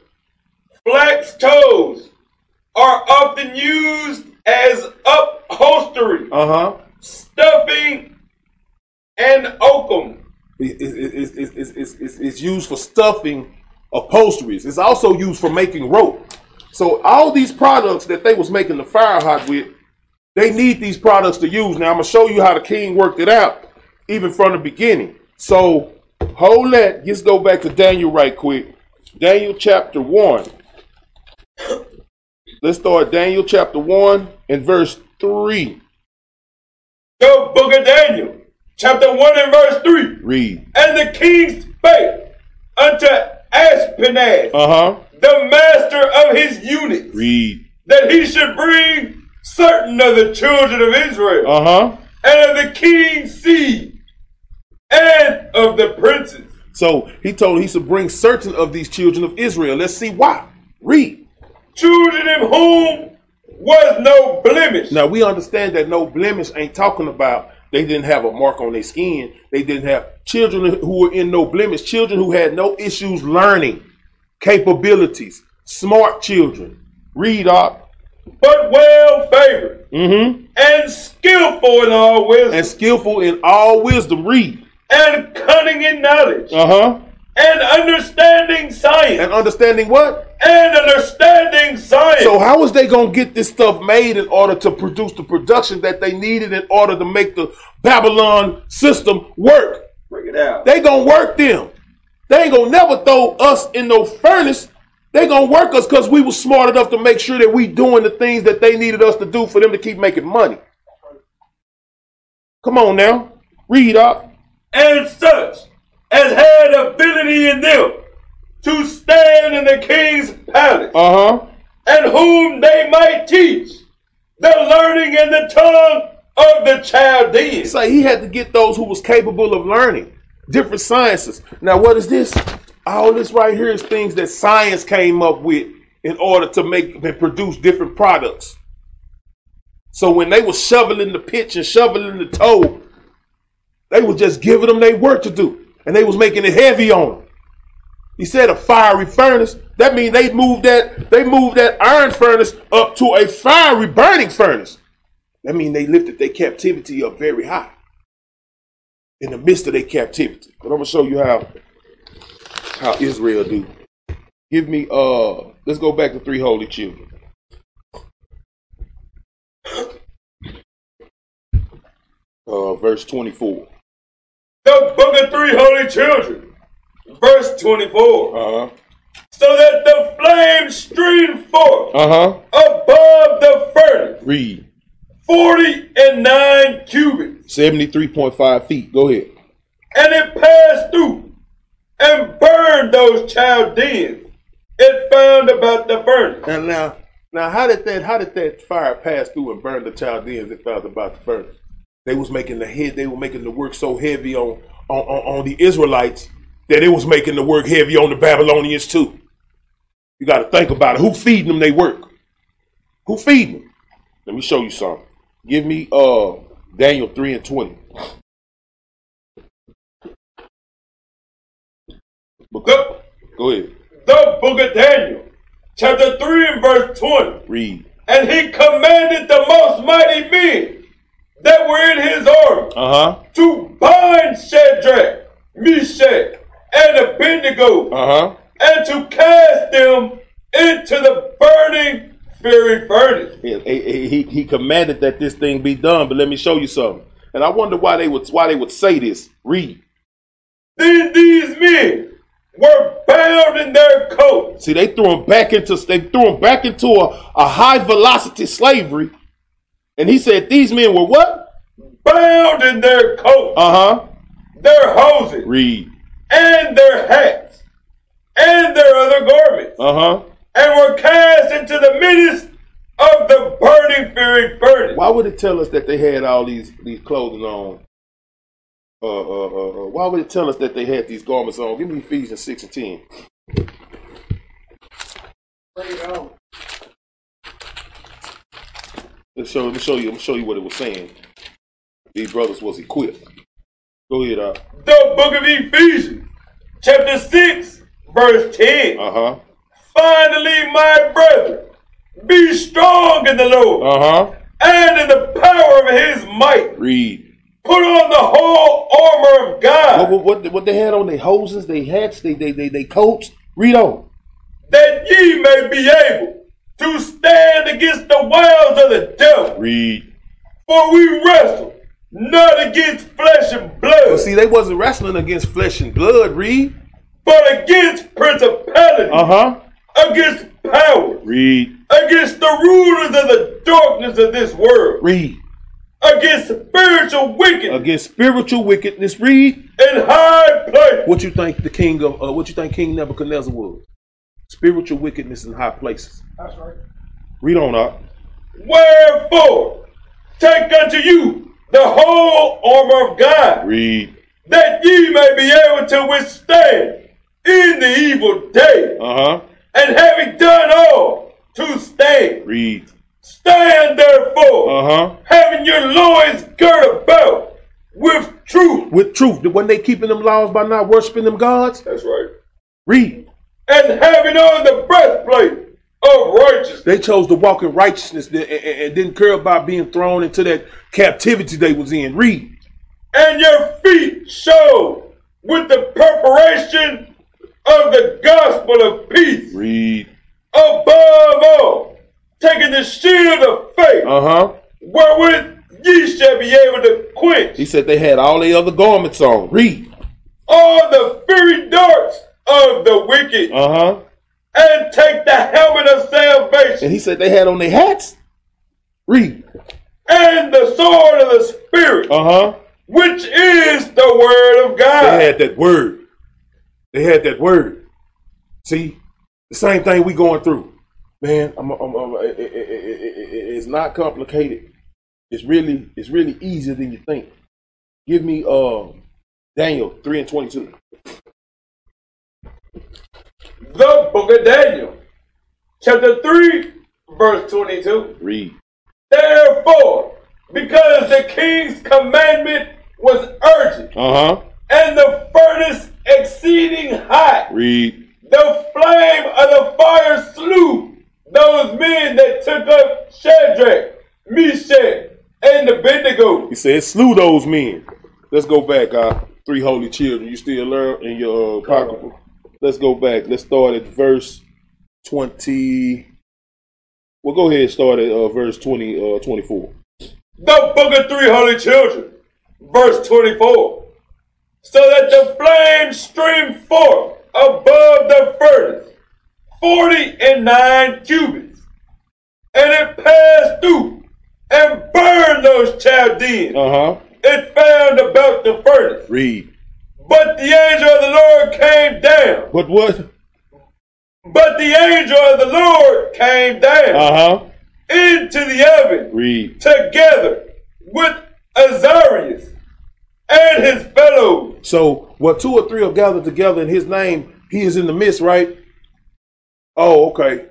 Flax toes are often used as upholstery, stuffing, and oakum. It's used for stuffing upholsteries. It's also used for making rope. So all these products that they was making the fire hot with, they need these products to use. Now I'm going to show you how the king worked it out, even from the beginning. So hold that. Let's go back to Daniel right quick. Daniel chapter 1. Let's start Daniel chapter 1 and verse 3. The book of Daniel, chapter 1 and verse 3. Read. And the king spake unto Ashpenaz, the master of his eunuchs, read, that he should bring certain of the children of Israel, and of the king's seed, and of the princes. So he told him he should bring certain of these children of Israel. Let's see why. Read. Children in whom was no blemish. Now we understand that no blemish ain't talking about they didn't have a mark on their skin. They didn't have children who were in no blemish, children who had no issues learning. Capabilities, smart children. Read up. But well favored, and skillful in all wisdom. Read. and cunning in knowledge. Uh-huh. And understanding science. And understanding what? And understanding science. So how was they going to get this stuff made in order to produce the production that they needed in order to make the Babylon system work? Bring it out. They going to work them. They ain't going to never throw us in no furnace. They going to work us because we were smart enough to make sure that we doing the things that they needed us to do for them to keep making money. Come on now. Read up. And such as had ability in them to stand in the king's palace, and whom they might teach the learning and the tongue of the Chaldeans. So he had to get those who was capable of learning different sciences. Now, what is this? All this right here is things that science came up with in order to make and produce different products. So when they were shoveling the pitch and shoveling the toe, they were just giving them their work to do. And they was making it heavy on them. He said a fiery furnace. That means they moved that iron furnace up to a fiery burning furnace. That means they lifted their captivity up very high in the midst of their captivity. But I'm going to show you how Israel do. Give me, let's go back to three holy children. Verse 24. The book of three holy children, verse 24. So that the flame streamed forth above the furnace. Read. 49 cubits. 73.5 feet. Go ahead. And it passed through and burned those Chaldeans. It found about the furnace. And now how did that fire pass through and burn the Chaldeans? It found about the furnace. They was making the work so heavy on the Israelites that it was making the work heavy on the Babylonians too. You got to think about it. Who feeding them they work? Who feeding them? Let me show you something. Give me Daniel 3:20. Go ahead. The book of Daniel, chapter 3:20. Read. And he commanded the most mighty men that were in his army to bind Shadrach, Meshach, and Abednego, and to cast them into the burning fiery furnace. He commanded that this thing be done. But let me show you something. And I wonder why they would say this. Read. Then these men were bound in their coats. See, they threw them back into a high velocity slavery. And he said, these men were what? Bound in their coats, their hoses, read, and their hats, and their other garments, and were cast into the midst of the burning fiery furnace. Why would it tell us that they had all these clothing on? Why would it tell us that they had these garments on? Give me Ephesians 6:10. Bring it on. Let me show you what it was saying. These brothers was equipped. Go ahead. The book of Ephesians, chapter 6, verse 10. Finally, my brethren, be strong in the Lord and in the power of his might. Read. Put on the whole armor of God. What they had on, their hoses, their hats, they coats. Read on. That ye may be able to stand against the wiles of the devil. Read. For we wrestle not against flesh and blood. Well, see, they wasn't wrestling against flesh and blood. Read. But against principalities. Against powers. Read. Against the rulers of the darkness of this world. Read. Against spiritual wickedness. Read. In high places. What you think King Nebuchadnezzar was? Spiritual wickedness in high places. That's right. Read on up. Wherefore, take unto you the whole armor of God. Read. That ye may be able to withstand in the evil day. And having done all, to stand. Read. Stand therefore, having your loins girt about with truth. With truth. Wasn't they keeping them laws by not worshiping them gods? That's right. Read. And having on the breastplate of righteousness. They chose to walk in righteousness and didn't care about being thrown into that captivity they was in. Read. and your feet shod with the preparation of the gospel of peace. Read. Above all, taking the shield of faith, wherewith ye shall be able to quench. He said they had all the other garments on. Read. All the fiery darts of the wicked. And take the helmet of salvation. And he said they had on their hats. Read. And the sword of the Spirit, which is the word of God. They had that word. They had that word. See, the same thing we going through. Man, it's not complicated. It's really easier than you think. Give me Daniel 3:22. The book of Daniel, chapter 3, verse 22. Read. Therefore, because the king's commandment was urgent, and the furnace exceeding hot, read. The flame of the fire slew those men that took up Shadrach, Meshach, and Abednego. He said, slew those men. Let's go back, our three holy children. You still learn in your pocketbook. Let's go back. Let's start at verse 20. Well, go ahead and start at verse 24. The book of three holy children, verse 24. So that the flame streamed forth above the furnace, 49 cubits, and it passed through and burned those Chaldeans. It found about the furnace. Read. But the angel of the Lord came down. But what? But the angel of the Lord came down into the oven. Read. Together with Azarias and his fellows. So what two or three are gathered together in his name, he is in the midst, right? Oh, okay.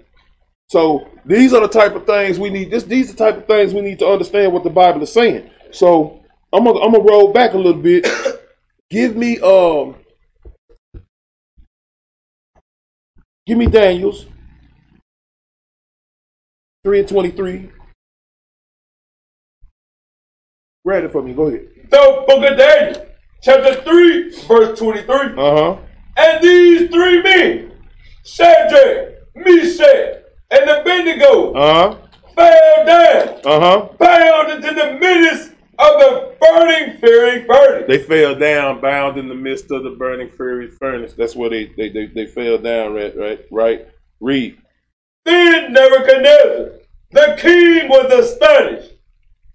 So these are the type of things we need. These are the type of things we need to understand what the Bible is saying. So I'm gonna roll back a little bit. Give me Daniel's 3:23. Read it for me. Go ahead. The book of Daniel, chapter 3, verse 23. And these three men, Shadrach, Meshach, and Abednego, fell down, bound into the midst of the burning fiery furnace. They fell down, bound in the midst of the burning fiery furnace. That's where they fell down, right? Read. Then Nebuchadnezzar, the king, was astonished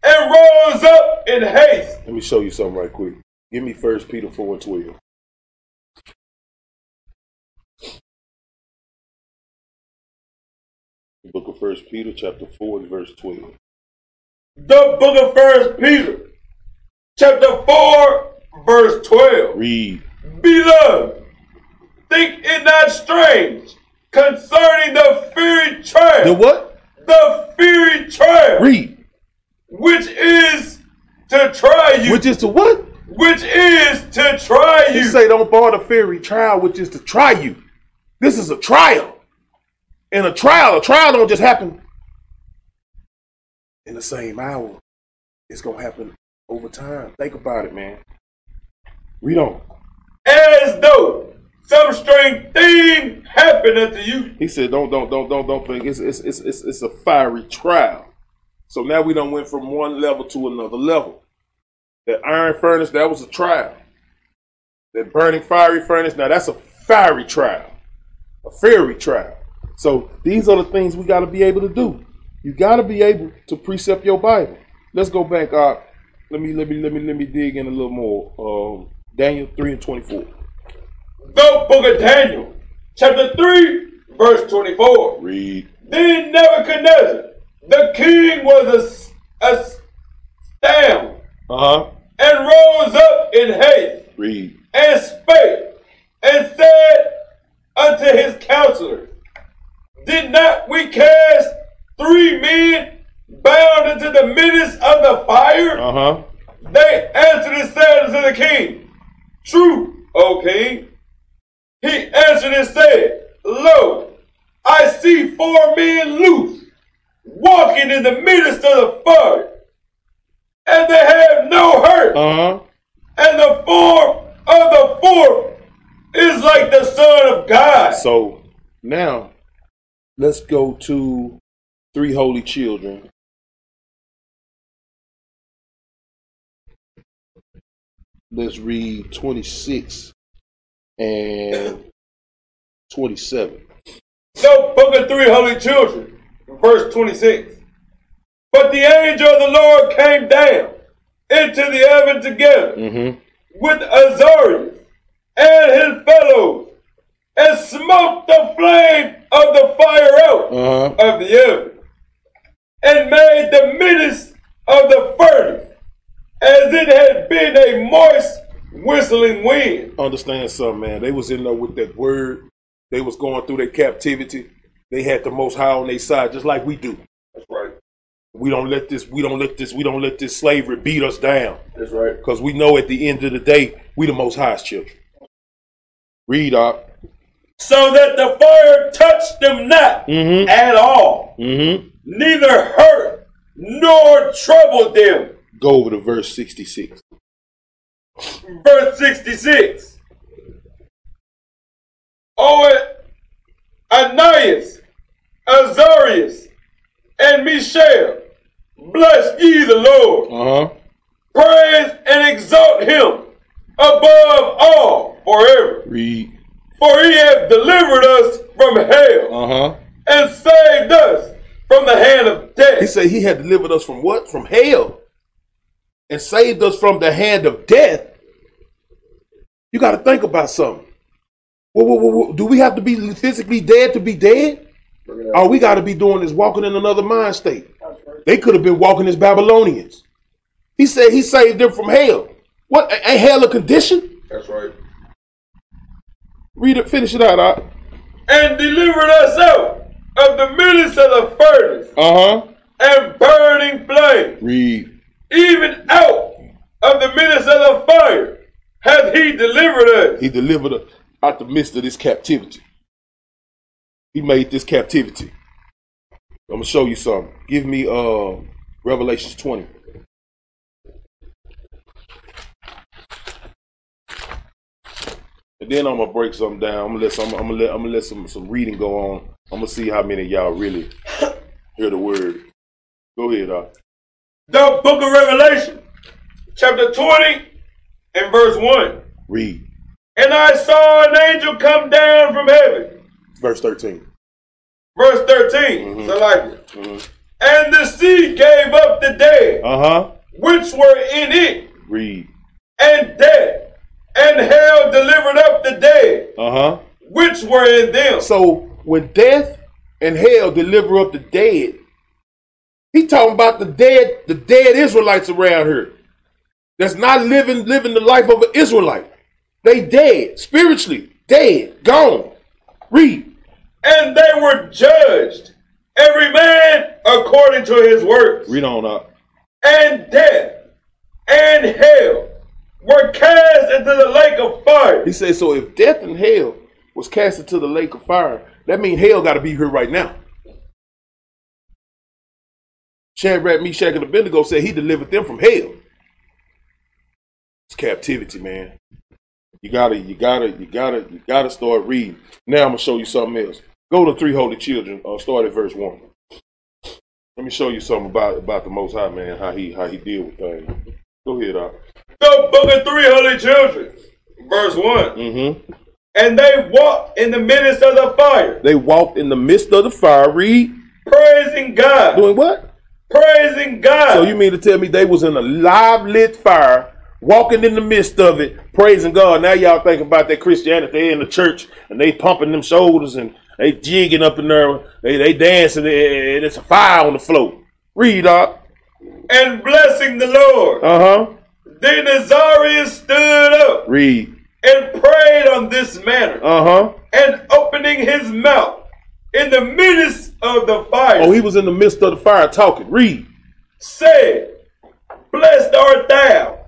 and rose up in haste. Let me show you something right quick. Give me 1 Peter 4:12. The book of 1 Peter, chapter 4, verse 12. The book of 1 Peter, chapter 4, verse 12. Read. Beloved, think it not strange concerning the fiery trial. The what? The fiery trial. Read. Which is to try you. Which is to what? Which is to try you. You say don't bar the fiery trial, which is to try you. This is a trial. And a trial don't just happen in the same hour. It's going to happen over time. Think about it, man. Read on. As though some strange thing happened unto you. He said, don't think it's a fiery trial. So now we done went from one level to another level. That iron furnace, that was a trial. That burning fiery furnace, now that's a fiery trial. A fiery trial. So these are the things we got to be able to do. You gotta be able to precept your Bible. Let's go back. Let me dig in a little more. Daniel 3:24. The book of Daniel, chapter 3, verse 24. Read. Then Nebuchadnezzar, the king, was astounded and rose up in haste. Read. And spake and said unto his counselors, did not we cast three men bound into the midst of the fire? They answered and said unto the king, true, O king. He answered and said, lo, I see four men loose, walking in the midst of the fire, and they have no hurt. So now let's go to three holy children. Let's read 26 and 27. So book of three holy children, verse 26. But the angel of the Lord came down into the heaven together with Azarias and his fellows, and smote the flame of the fire out of the heaven, and made the midst of the furnace as it had been a moist whistling wind. Understand something, man. They was in there with that word. They was going through their captivity. They had the Most High on their side, just like we do. That's right. We don't let this slavery beat us down. That's right. Because we know at the end of the day, we the Most High's children. Read up. So that the fire touched them not at all, neither hurt nor troubled them. Go over to verse 66. Verse 66. Oh, Ananias, Azarias, and Meshach, bless ye the Lord. Praise and exalt him above all forever. Read. For he hath delivered us from hell and saved us from the hand of death. He said he had delivered us from what? From hell. And saved us from the hand of death. You got to think about something. Well, do we have to be physically dead to be dead? All we got to be doing is walking in another mind state. They could have been walking as Babylonians. He said he saved them from hell. What? Ain't hell a condition? That's right. Read it, finish it out. And delivered us out of the midst of the furnace and burning flame. Read. Even out of the midst of the fire hath he delivered us. He delivered us out the midst of this captivity. He made this captivity. I'm going to show you something. Give me Revelation 20. And then I'm going to break something down. I'm gonna let some reading go on. I'm going to see how many of y'all really hear the word. Go ahead, The book of Revelation, chapter 20 and verse 1. Read. And I saw an angel come down from heaven. Verse 13. Verse 13. So like it. And the sea gave up the dead, which were in it. Read. And death and hell delivered up the dead, which were in them. So when death and hell deliver up the dead, he talking about the dead Israelites around here. That's not living the life of an Israelite. They dead, spiritually dead, gone. Read. And they were judged, every man according to his works. Read on up. And death and hell were cast into the lake of fire. He said, so if death and hell was cast into the lake of fire, that means hell got to be here right now. Shadrach, Meshach, and Abednego said he delivered them from hell. It's captivity, man. You gotta start reading. Now I'm gonna show you something else. Go to three holy children. Start at verse 1. Let me show you something about the Most High, man. How he deal with things. Go ahead, The book of three holy children, verse 1. And they walked in the midst of the fire. They walked in the midst of the fire. Read. Praising God. Doing what? Praising God. So you mean to tell me they was in a live lit fire, walking in the midst of it, praising God. Now y'all think about that Christianity. They in the church and they pumping them shoulders and they jigging up in there. They dancing and it's a fire on the floor. Read up. And blessing the Lord. Then Azarias stood up. Read. And prayed on this manner. And opening his mouth in the midst of the fire. Oh, he was in the midst of the fire talking. Read. Said, blessed art thou,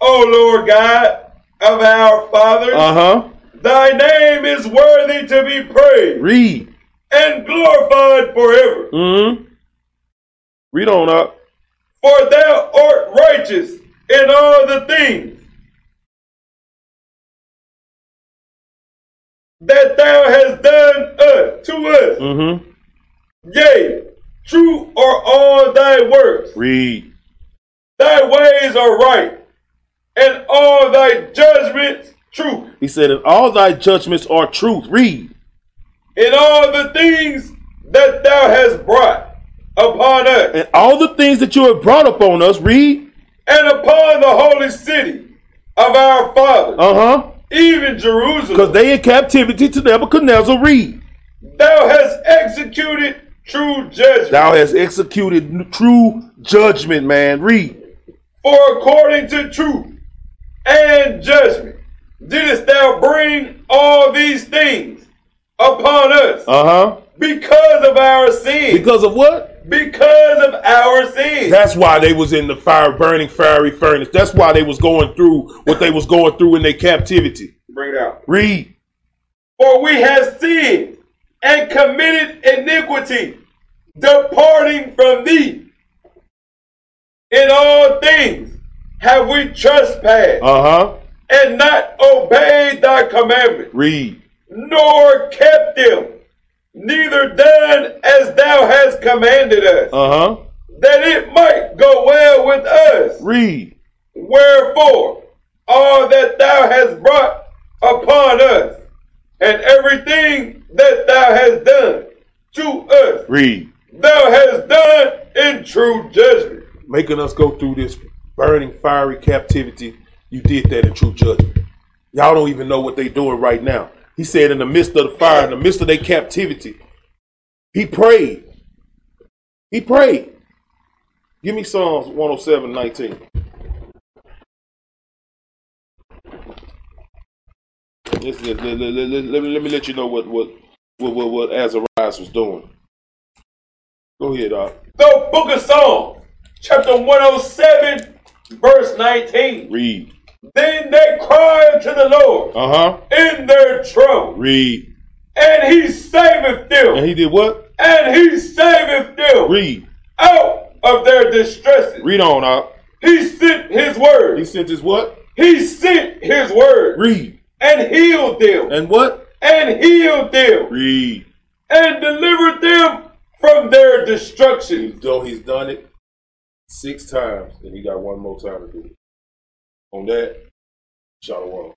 O Lord God of our fathers. Thy name is worthy to be praised. Read. And glorified forever. Read on up. For thou art righteous in all the things. that thou hast done to us. Mm-hmm. Yea, true are all thy works. Read. Thy ways are right, and all thy judgments truth. He said, and all thy judgments are truth. Read. In all the things that thou hast brought upon us. And all the things that you have brought upon us. Read. And upon the holy city of our fathers. Uh-huh. Even Jerusalem. Because they in captivity to Nebuchadnezzar. Read. Thou hast executed true judgment. Thou hast executed true judgment, man. Read. For according to truth and judgment didst thou bring all these things upon us. Uh-huh. Because of our sins. Because of what? Because of our sins. That's why they was in the fire, burning fiery furnace. That's why they was going through what they was going through in their captivity. Bring it out. Read. For we have sinned and committed iniquity, departing from thee. In all things have we trespassed. Uh-huh. And not obeyed thy commandments. Read. Nor kept them, neither done as thou hast commanded us. Uh-huh. That it might go well with us. Read. Wherefore, all that thou hast brought upon us, and everything that thou hast done to us. Read. Thou hast done in true judgment. Making us go through this burning, fiery captivity. You did that in true judgment. Y'all don't even know what they're doing right now. He said in the midst of the fire, in the midst of their captivity, he prayed. He prayed. Give me Psalms 107:19. Let me let you know what Azarias was doing. Go ahead, Doc. The book of Psalms, chapter 107, verse 19. Read. Then they cried to the Lord in their trouble. Read. And he saveth them. And he did what? And he saveth them. Read. Out of their distresses. Read on out. He sent his word. He sent his what? He sent his word. Read. And healed them. And what? And healed them. Read. And delivered them from their destruction. Though he's done it 6 times, and he got 1 more time to do it. On that, shalom.